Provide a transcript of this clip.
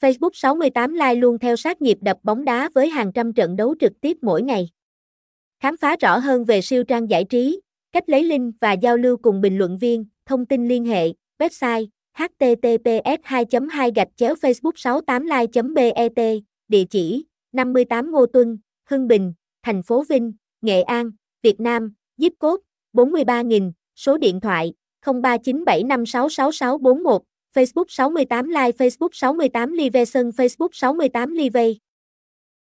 Facebook 68 Live luôn theo sát nhịp đập bóng đá với hàng trăm trận đấu trực tiếp mỗi ngày. Khám phá rõ hơn về siêu trang giải trí, cách lấy link và giao lưu cùng bình luận viên, thông tin liên hệ, website https://facebook68live.bet, địa chỉ 58 Ngô Tuân, Hưng Bình, thành phố Vinh, Nghệ An, Việt Nam, zip code 43000, số điện thoại 0397566641, Facebook 68 Live, Facebook 68 Live, Facebook 68 Live.